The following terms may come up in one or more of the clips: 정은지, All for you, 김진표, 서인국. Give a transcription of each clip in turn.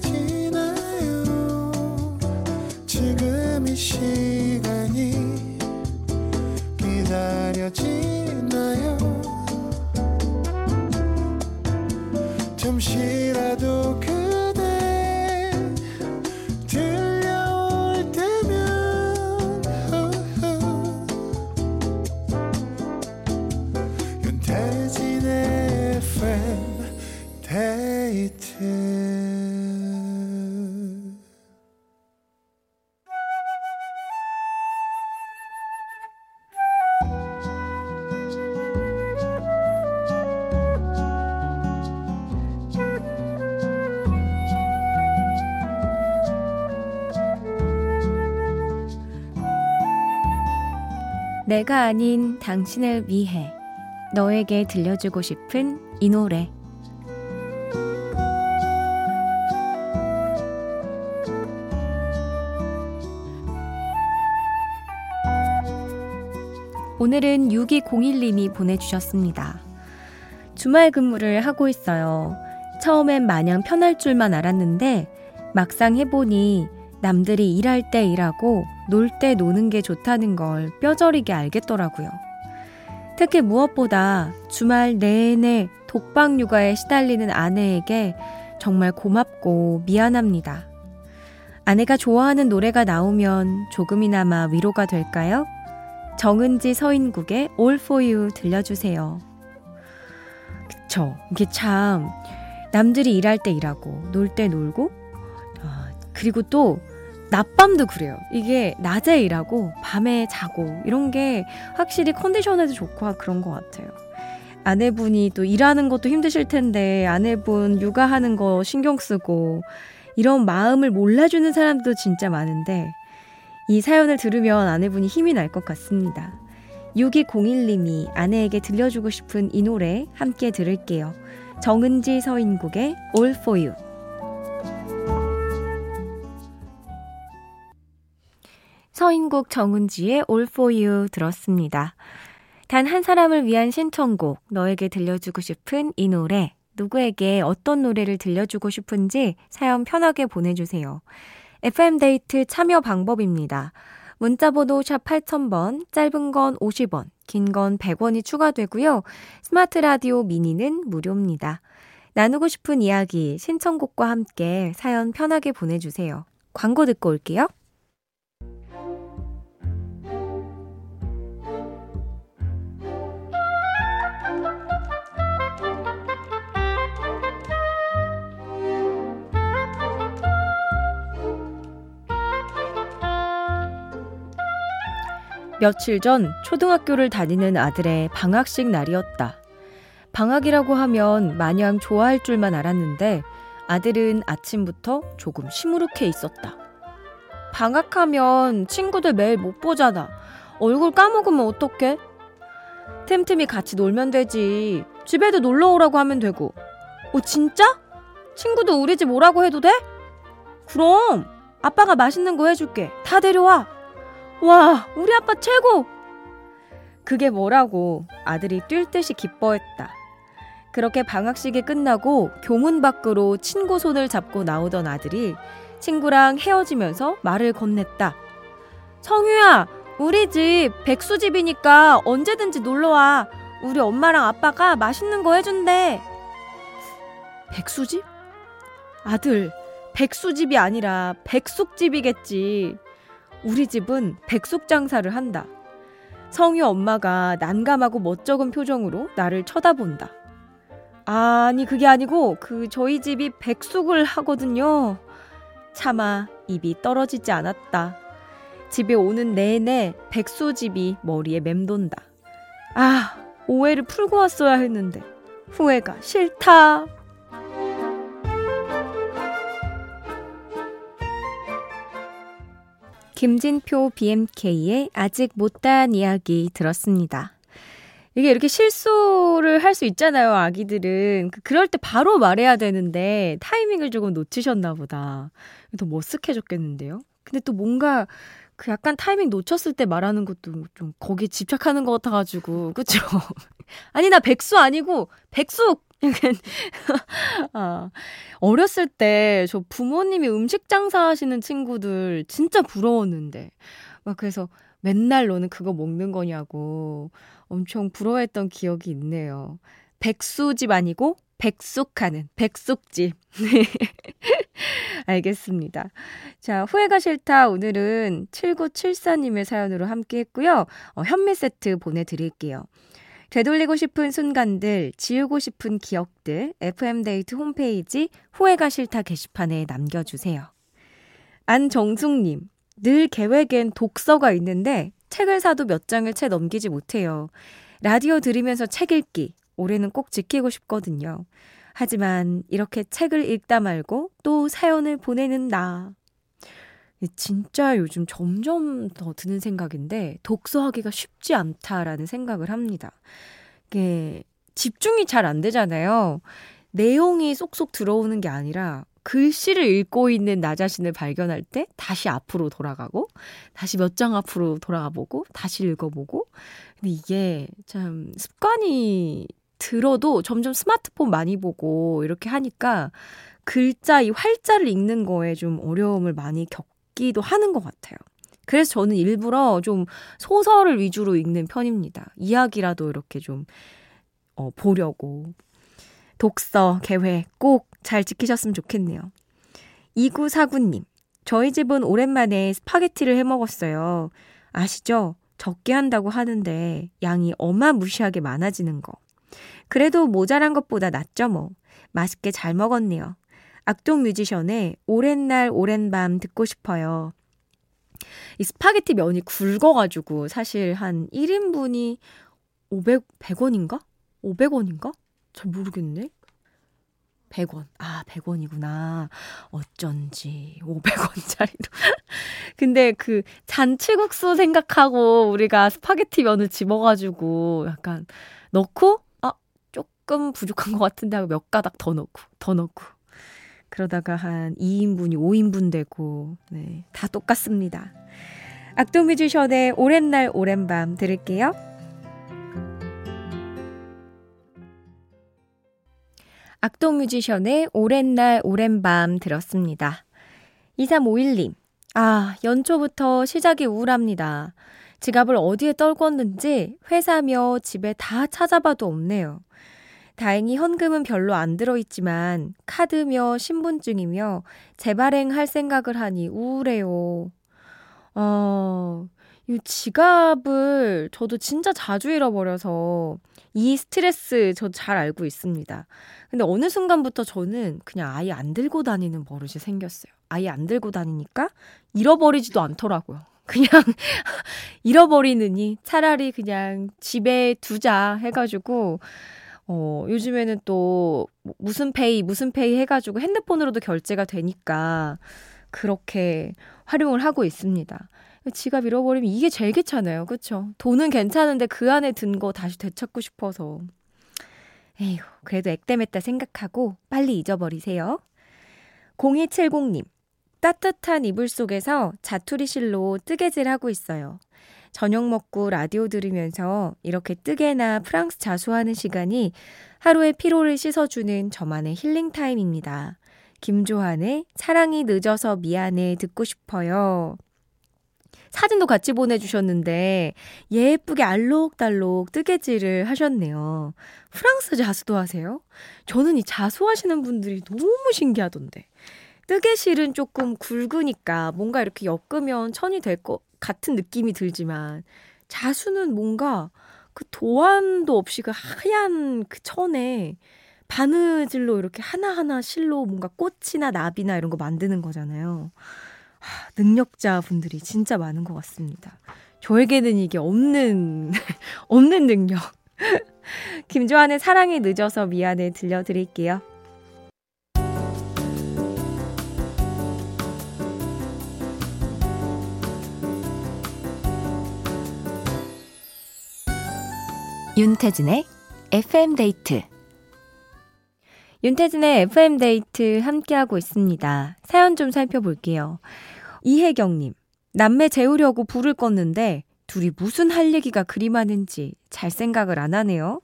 지나요 지금 이 시간이 기다려지나요? 잠시라도 그대 들려올 때면 윤태진의 FM데이트. 내가 아닌 당신을 위해 너에게 들려주고 싶은 이 노래. 오늘은 6201님이 보내주셨습니다. 주말 근무를 하고 있어요. 처음엔 마냥 편할 줄만 알았는데 막상 해보니 남들이 일할 때 일하고 놀 때 노는 게 좋다는 걸 뼈저리게 알겠더라고요. 특히 무엇보다 주말 내내 독박 육아에 시달리는 아내에게 정말 고맙고 미안합니다. 아내가 좋아하는 노래가 나오면 조금이나마 위로가 될까요? 정은지 서인국의 All for you 들려주세요. 그쵸. 이게 참 남들이 일할 때 일하고 놀 때 놀고 그리고 또 낮밤도 그래요. 이게 낮에 일하고 밤에 자고 이런 게 확실히 컨디션에도 좋고 그런 것 같아요. 아내분이 또 일하는 것도 힘드실 텐데 아내분 육아하는 거 신경 쓰고 이런 마음을 몰라주는 사람도 진짜 많은데 이 사연을 들으면 아내분이 힘이 날 것 같습니다. 6201님이 아내에게 들려주고 싶은 이 노래 함께 들을게요. 정은지 서인국의 All for you. 서인국 정은지의 All for you 들었습니다. 단 한 사람을 위한 신청곡, 너에게 들려주고 싶은 이 노래, 누구에게 어떤 노래를 들려주고 싶은지 사연 편하게 보내주세요. FM데이트 참여 방법입니다. 문자번호 샵 8000번, 짧은 건 50원, 긴 건 100원이 추가되고요. 스마트 라디오 미니는 무료입니다. 나누고 싶은 이야기, 신청곡과 함께 사연 편하게 보내주세요. 광고 듣고 올게요. 며칠 전 초등학교를 다니는 아들의 방학식 날이었다. 방학이라고 하면 마냥 좋아할 줄만 알았는데 아들은 아침부터 조금 시무룩해 있었다. 방학하면 친구들 매일 못 보잖아. 얼굴 까먹으면 어떡해? 틈틈이 같이 놀면 되지. 집에도 놀러 오라고 하면 되고. 진짜? 친구도 우리 집 오라고 해도 돼? 그럼 아빠가 맛있는 거 해줄게. 다 데려와. 와, 우리 아빠 최고! 그게 뭐라고 아들이 뛸 듯이 기뻐했다. 그렇게 방학식이 끝나고 교문 밖으로 친구 손을 잡고 나오던 아들이 친구랑 헤어지면서 말을 건넸다. 성유야, 우리 집 백수집이니까 언제든지 놀러와. 우리 엄마랑 아빠가 맛있는 거 해준대. 백수집? 아들, 백수집이 아니라 백숙집이겠지. 우리 집은 백숙 장사를 한다. 성유 엄마가 난감하고 멋쩍은 표정으로 나를 쳐다본다. 아니 그게 아니고 저희 집이 백숙을 하거든요. 차마 입이 떨어지지 않았다. 집에 오는 내내 백수집이 머리에 맴돈다. 오해를 풀고 왔어야 했는데 후회가 싫다 김진표 BMK의 아직 못다한 이야기 들었습니다. 이게 이렇게 실수를 할 수 있잖아요, 아기들은. 그럴 때 바로 말해야 되는데 타이밍을 조금 놓치셨나 보다. 더 머쓱해졌겠는데요. 근데 또 뭔가 그 약간 타이밍 놓쳤을 때 말하는 것도 좀 거기에 집착하는 것 같아가지고, 그쵸? 아니, 나 백수 아니고 백숙! 약간 아, 어렸을 때 저 부모님이 음식 장사하시는 친구들 진짜 부러웠는데 막 그래서 맨날 너는 그거 먹는 거냐고 엄청 부러워했던 기억이 있네요. 백수집 아니고 백숙하는 백숙집. 알겠습니다. 자, 후회가 싫다. 오늘은 7974님의 사연으로 함께 했고요. 현미 세트 보내드릴게요. 되돌리고 싶은 순간들, 지우고 싶은 기억들 FM데이트 홈페이지 후회가 싫다 게시판에 남겨주세요. 안정숙님, 늘 계획엔 독서가 있는데 책을 사도 몇 장을 채 넘기지 못해요. 라디오 들으면서 책 읽기, 올해는 꼭 지키고 싶거든요. 하지만 이렇게 책을 읽다 말고 또 사연을 보내는 나. 진짜 요즘 점점 더 드는 생각인데 독서하기가 쉽지 않다라는 생각을 합니다. 이게 집중이 잘 안 되잖아요. 내용이 쏙쏙 들어오는 게 아니라 글씨를 읽고 있는 나 자신을 발견할 때 다시 앞으로 돌아가고 다시 몇 장 앞으로 돌아가보고 다시 읽어보고. 근데 이게 참 습관이 들어도 점점 스마트폰 많이 보고 이렇게 하니까 글자, 이 활자를 읽는 거에 좀 어려움을 많이 겪기도 하는 것 같아요. 그래서 저는 일부러 좀 소설을 위주로 읽는 편입니다. 이야기라도 이렇게 좀 보려고. 독서, 계획 꼭 잘 지키셨으면 좋겠네요. 2949님, 저희 집은 오랜만에 스파게티를 해먹었어요. 아시죠? 적게 한다고 하는데 양이 어마무시하게 많아지는 거. 그래도 모자란 것보다 낫죠 뭐. 맛있게 잘 먹었네요. 악동 뮤지션의 오랜 날 오랜 밤 듣고 싶어요. 이 스파게티 면이 굵어가지고 사실 한 1인분이 500원인가? 잘 모르겠네. 100원. 아, 100원이구나. 어쩐지 500원짜리도. 근데 그 잔치국수 생각하고 우리가 스파게티 면을 집어가지고 약간 넣고 조금 부족한 것 같은데 하고 몇 가닥 더 넣고 그러다가 한 2인분이 5인분 되고. 네, 다 똑같습니다. 악동 뮤지션의 오랜 날 오랜 밤 들을게요. 악동 뮤지션의 오랜 날 오랜 밤 들었습니다. 2351님, 아, 연초부터 시작이 우울합니다. 지갑을 어디에 떨궜는지 회사며 집에 다 찾아봐도 없네요. 다행히 현금은 별로 안 들어있지만 카드며 신분증이며 재발행할 생각을 하니 우울해요. 이 지갑을 저도 진짜 자주 잃어버려서 이 스트레스 저 잘 알고 있습니다. 근데 어느 순간부터 저는 그냥 아예 안 들고 다니는 버릇이 생겼어요. 아예 안 들고 다니니까 잃어버리지도 않더라고요. 그냥 잃어버리느니 차라리 그냥 집에 두자 해가지고 요즘에는 또 무슨 페이 해가지고 핸드폰으로도 결제가 되니까 그렇게 활용을 하고 있습니다. 지갑 잃어버리면 이게 제일 귀찮아요. 그렇죠? 돈은 괜찮은데 그 안에 든 거 다시 되찾고 싶어서. 에휴, 그래도 액땜했다 생각하고 빨리 잊어버리세요. 0270님, 따뜻한 이불 속에서 자투리실로 뜨개질하고 있어요. 저녁 먹고 라디오 들으면서 이렇게 뜨개나 프랑스 자수하는 시간이 하루의 피로를 씻어주는 저만의 힐링 타임입니다. 김조한의 사랑이 늦어서 미안해 듣고 싶어요. 사진도 같이 보내주셨는데 예쁘게 알록달록 뜨개질을 하셨네요. 프랑스 자수도 하세요? 저는 이 자수하시는 분들이 너무 신기하던데. 뜨개실은 조금 굵으니까 뭔가 이렇게 엮으면 천이 될 것 같은 느낌이 들지만 자수는 뭔가 그 도안도 없이 그 하얀 그 천에 바느질로 이렇게 하나하나 실로 뭔가 꽃이나 나비나 이런 거 만드는 거잖아요. 능력자분들이 진짜 많은 것 같습니다. 저에게는 이게 없는 능력. 김조한의 사랑이 늦어서 미안해 들려드릴게요. 윤태진의 FM데이트. 윤태진의 FM데이트 함께하고 있습니다. 사연 좀 살펴볼게요. 이혜경님, 남매 재우려고 불을 껐는데 둘이 무슨 할 얘기가 그리 많은지 잘 생각을 안 하네요.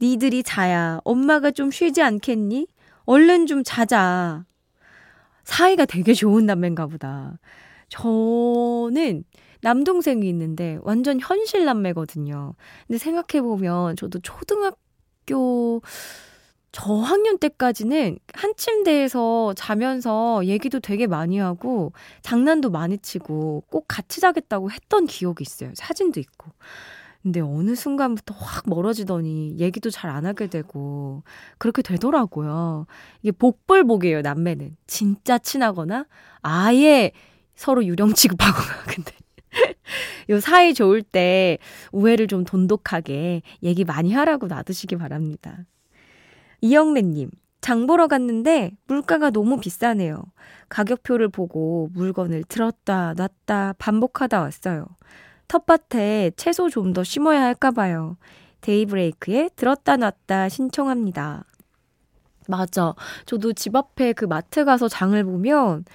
니들이 자야 엄마가 좀 쉬지 않겠니? 얼른 좀 자자. 사이가 되게 좋은 남매인가 보다. 저는 남동생이 있는데 완전 현실 남매거든요. 근데 생각해보면 저도 초등학교 저학년 때까지는 한 침대에서 자면서 얘기도 되게 많이 하고 장난도 많이 치고 꼭 같이 자겠다고 했던 기억이 있어요. 사진도 있고. 근데 어느 순간부터 확 멀어지더니 얘기도 잘 안 하게 되고 그렇게 되더라고요. 이게 복불복이에요, 남매는. 진짜 친하거나 아예 서로 유령 취급하거나. 근데 요 사이 좋을 때 우애를 좀 돈독하게 얘기 많이 하라고 놔두시기 바랍니다. 이영래님, 장 보러 갔는데 물가가 너무 비싸네요. 가격표를 보고 물건을 들었다 놨다 반복하다 왔어요. 텃밭에 채소 좀 더 심어야 할까 봐요. 데이브레이크에 들었다 놨다 신청합니다. 맞아. 저도 집 앞에 그 마트 가서 장을 보면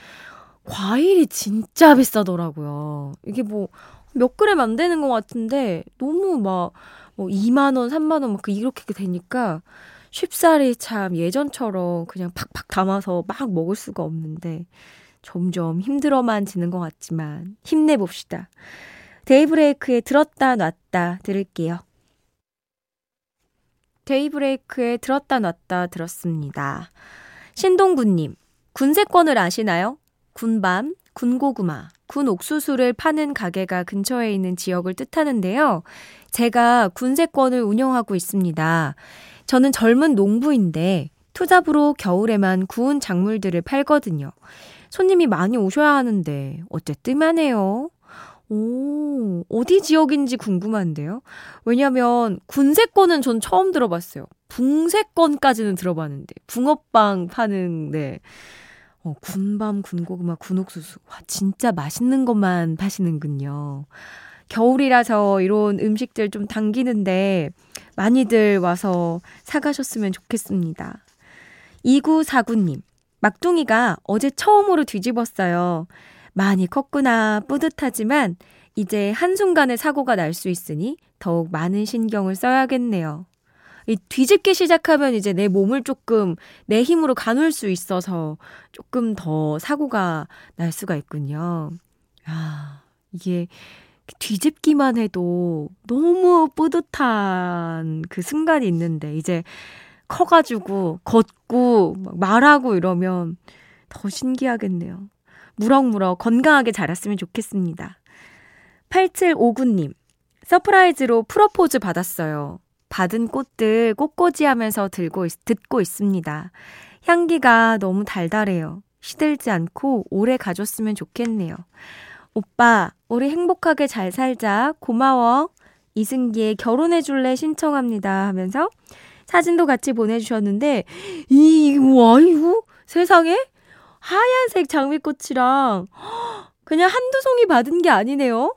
과일이 진짜 비싸더라고요. 이게 뭐 몇 그램 안 되는 것 같은데 너무 막 뭐 2만 원, 3만 원 막 이렇게 되니까 쉽사리 참 예전처럼 그냥 팍팍 담아서 막 먹을 수가 없는데 점점 힘들어만 지는 것 같지만 힘내봅시다. 데이브레이크에 들었다 놨다 들을게요. 데이브레이크에 들었다 놨다 들었습니다. 신동구님, 군세권을 아시나요? 군밤, 군고구마, 군옥수수를 파는 가게가 근처에 있는 지역을 뜻하는데요. 제가 군세권을 운영하고 있습니다. 저는 젊은 농부인데 투잡으로 겨울에만 구운 작물들을 팔거든요. 손님이 많이 오셔야 하는데 어째 뜸하네요. 오, 어디 지역인지 궁금한데요. 왜냐면 군세권은 전 처음 들어봤어요. 붕세권까지는 들어봤는데 붕어빵 파는 데 군밤, 군고구마, 군옥수수. 와, 진짜 맛있는 것만 파시는군요. 겨울이라서 이런 음식들 좀 당기는데 많이들 와서 사가셨으면 좋겠습니다. 2949님, 막둥이가 어제 처음으로 뒤집었어요. 많이 컸구나 뿌듯하지만 이제 한순간에 사고가 날 수 있으니 더욱 많은 신경을 써야겠네요. 이 뒤집기 시작하면 이제 내 몸을 조금 내 힘으로 가눌 수 있어서 조금 더 사고가 날 수가 있군요. 아, 이게 뒤집기만 해도 너무 뿌듯한 그 순간이 있는데 이제 커가지고 걷고 말하고 이러면 더 신기하겠네요. 무럭무럭 건강하게 자랐으면 좋겠습니다. 8759님, 서프라이즈로 프러포즈 받았어요. 받은 꽃들 꽃꽂이하면서 듣고 있습니다. 향기가 너무 달달해요. 시들지 않고 오래 가줬으면 좋겠네요. 오빠, 우리 행복하게 잘 살자. 고마워. 이승기의 결혼해줄래 신청합니다. 하면서 사진도 같이 보내주셨는데, 와, 이거 세상에? 하얀색 장미꽃이랑 그냥 한두 송이 받은 게 아니네요.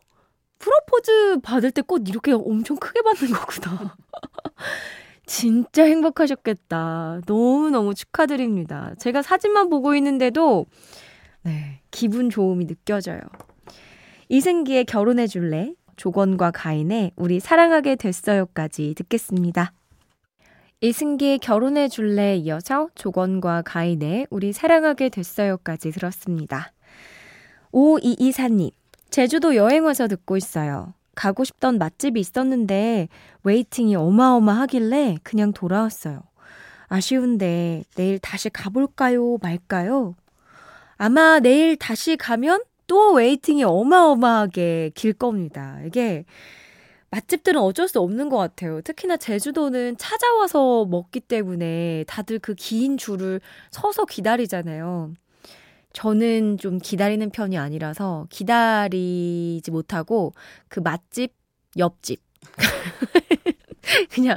프로포즈 받을 때 꽃 이렇게 엄청 크게 받는 거구나. 진짜 행복하셨겠다. 너무너무 축하드립니다. 제가 사진만 보고 있는데도 네, 기분 좋음이 느껴져요. 이승기의 결혼해줄래, 조건과 가인의 우리 사랑하게 됐어요까지 듣겠습니다. 이승기의 결혼해줄래에 이어서 조건과 가인의 우리 사랑하게 됐어요까지 들었습니다. 5224님, 제주도 여행 와서 듣고 있어요. 가고 싶던 맛집이 있었는데 웨이팅이 어마어마하길래 그냥 돌아왔어요. 아쉬운데 내일 다시 가볼까요 말까요? 아마 내일 다시 가면 또 웨이팅이 어마어마하게 길 겁니다. 이게 맛집들은 어쩔 수 없는 것 같아요. 특히나 제주도는 찾아와서 먹기 때문에 다들 그 긴 줄을 서서 기다리잖아요. 저는 좀 기다리는 편이 아니라서 기다리지 못하고 그 맛집, 옆집. 그냥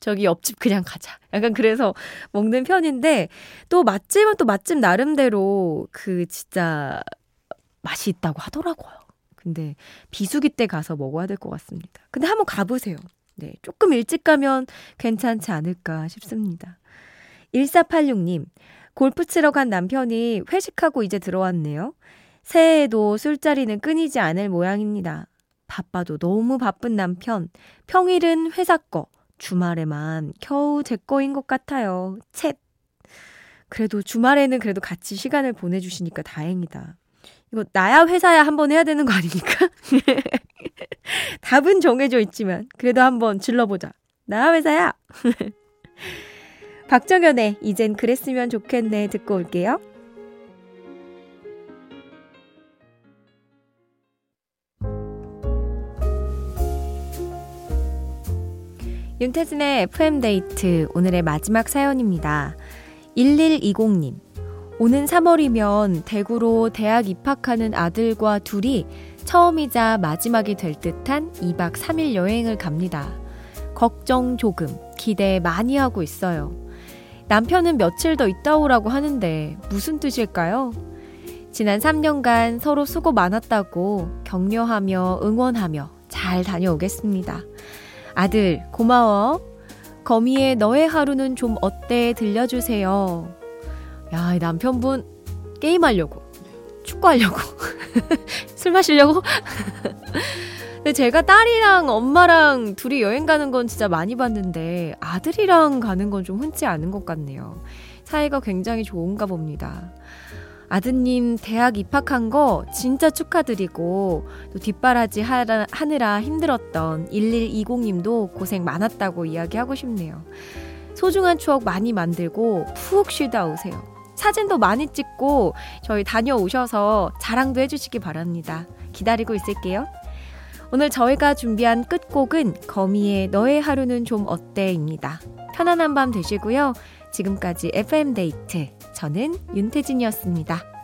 저기 옆집 그냥 가자. 약간 그래서 먹는 편인데 또 맛집은 또 맛집 나름대로 그 진짜 맛이 있다고 하더라고요. 근데 비수기 때 가서 먹어야 될 것 같습니다. 근데 한번 가보세요. 네, 조금 일찍 가면 괜찮지 않을까 싶습니다. 1486님, 골프 치러 간 남편이 회식하고 이제 들어왔네요. 새해에도 술자리는 끊이지 않을 모양입니다. 바빠도 너무 바쁜 남편, 평일은 회사 거, 주말에만 겨우 제 거인 것 같아요. 챗! 그래도 주말에는 그래도 같이 시간을 보내주시니까 다행이다. 이거 나야 회사야 한번 해야 되는 거 아닙니까? 답은 정해져 있지만 그래도 한번 질러보자. 나야 회사야! 박정현의 이젠 그랬으면 좋겠네 듣고 올게요. 윤태진의 FM데이트 오늘의 마지막 사연입니다. 1120님, 오는 3월이면 대구로 대학 입학하는 아들과 둘이 처음이자 마지막이 될 듯한 2박 3일 여행을 갑니다. 걱정 조금, 기대 많이 하고 있어요. 남편은 며칠 더 있다 오라고 하는데 무슨 뜻일까요? 지난 3년간 서로 수고 많았다고 격려하며 응원하며 잘 다녀오겠습니다. 아들, 고마워. 거미의 너의 하루는 좀 어때 들려주세요. 야, 남편분 게임하려고, 축구하려고, 술 마시려고. 근데 제가 딸이랑 엄마랑 둘이 여행 가는 건 진짜 많이 봤는데 아들이랑 가는 건 좀 흔치 않은 것 같네요. 사이가 굉장히 좋은가 봅니다. 아드님 대학 입학한 거 진짜 축하드리고 또 뒷바라지 하느라 힘들었던 1120님도 고생 많았다고 이야기하고 싶네요. 소중한 추억 많이 만들고 푹 쉬다 오세요. 사진도 많이 찍고 저희 다녀오셔서 자랑도 해주시기 바랍니다. 기다리고 있을게요. 오늘 저희가 준비한 끝곡은 거미의 너의 하루는 좀 어때입니다. 편안한 밤 되시고요. 지금까지 FM데이트 저는 윤태진이었습니다.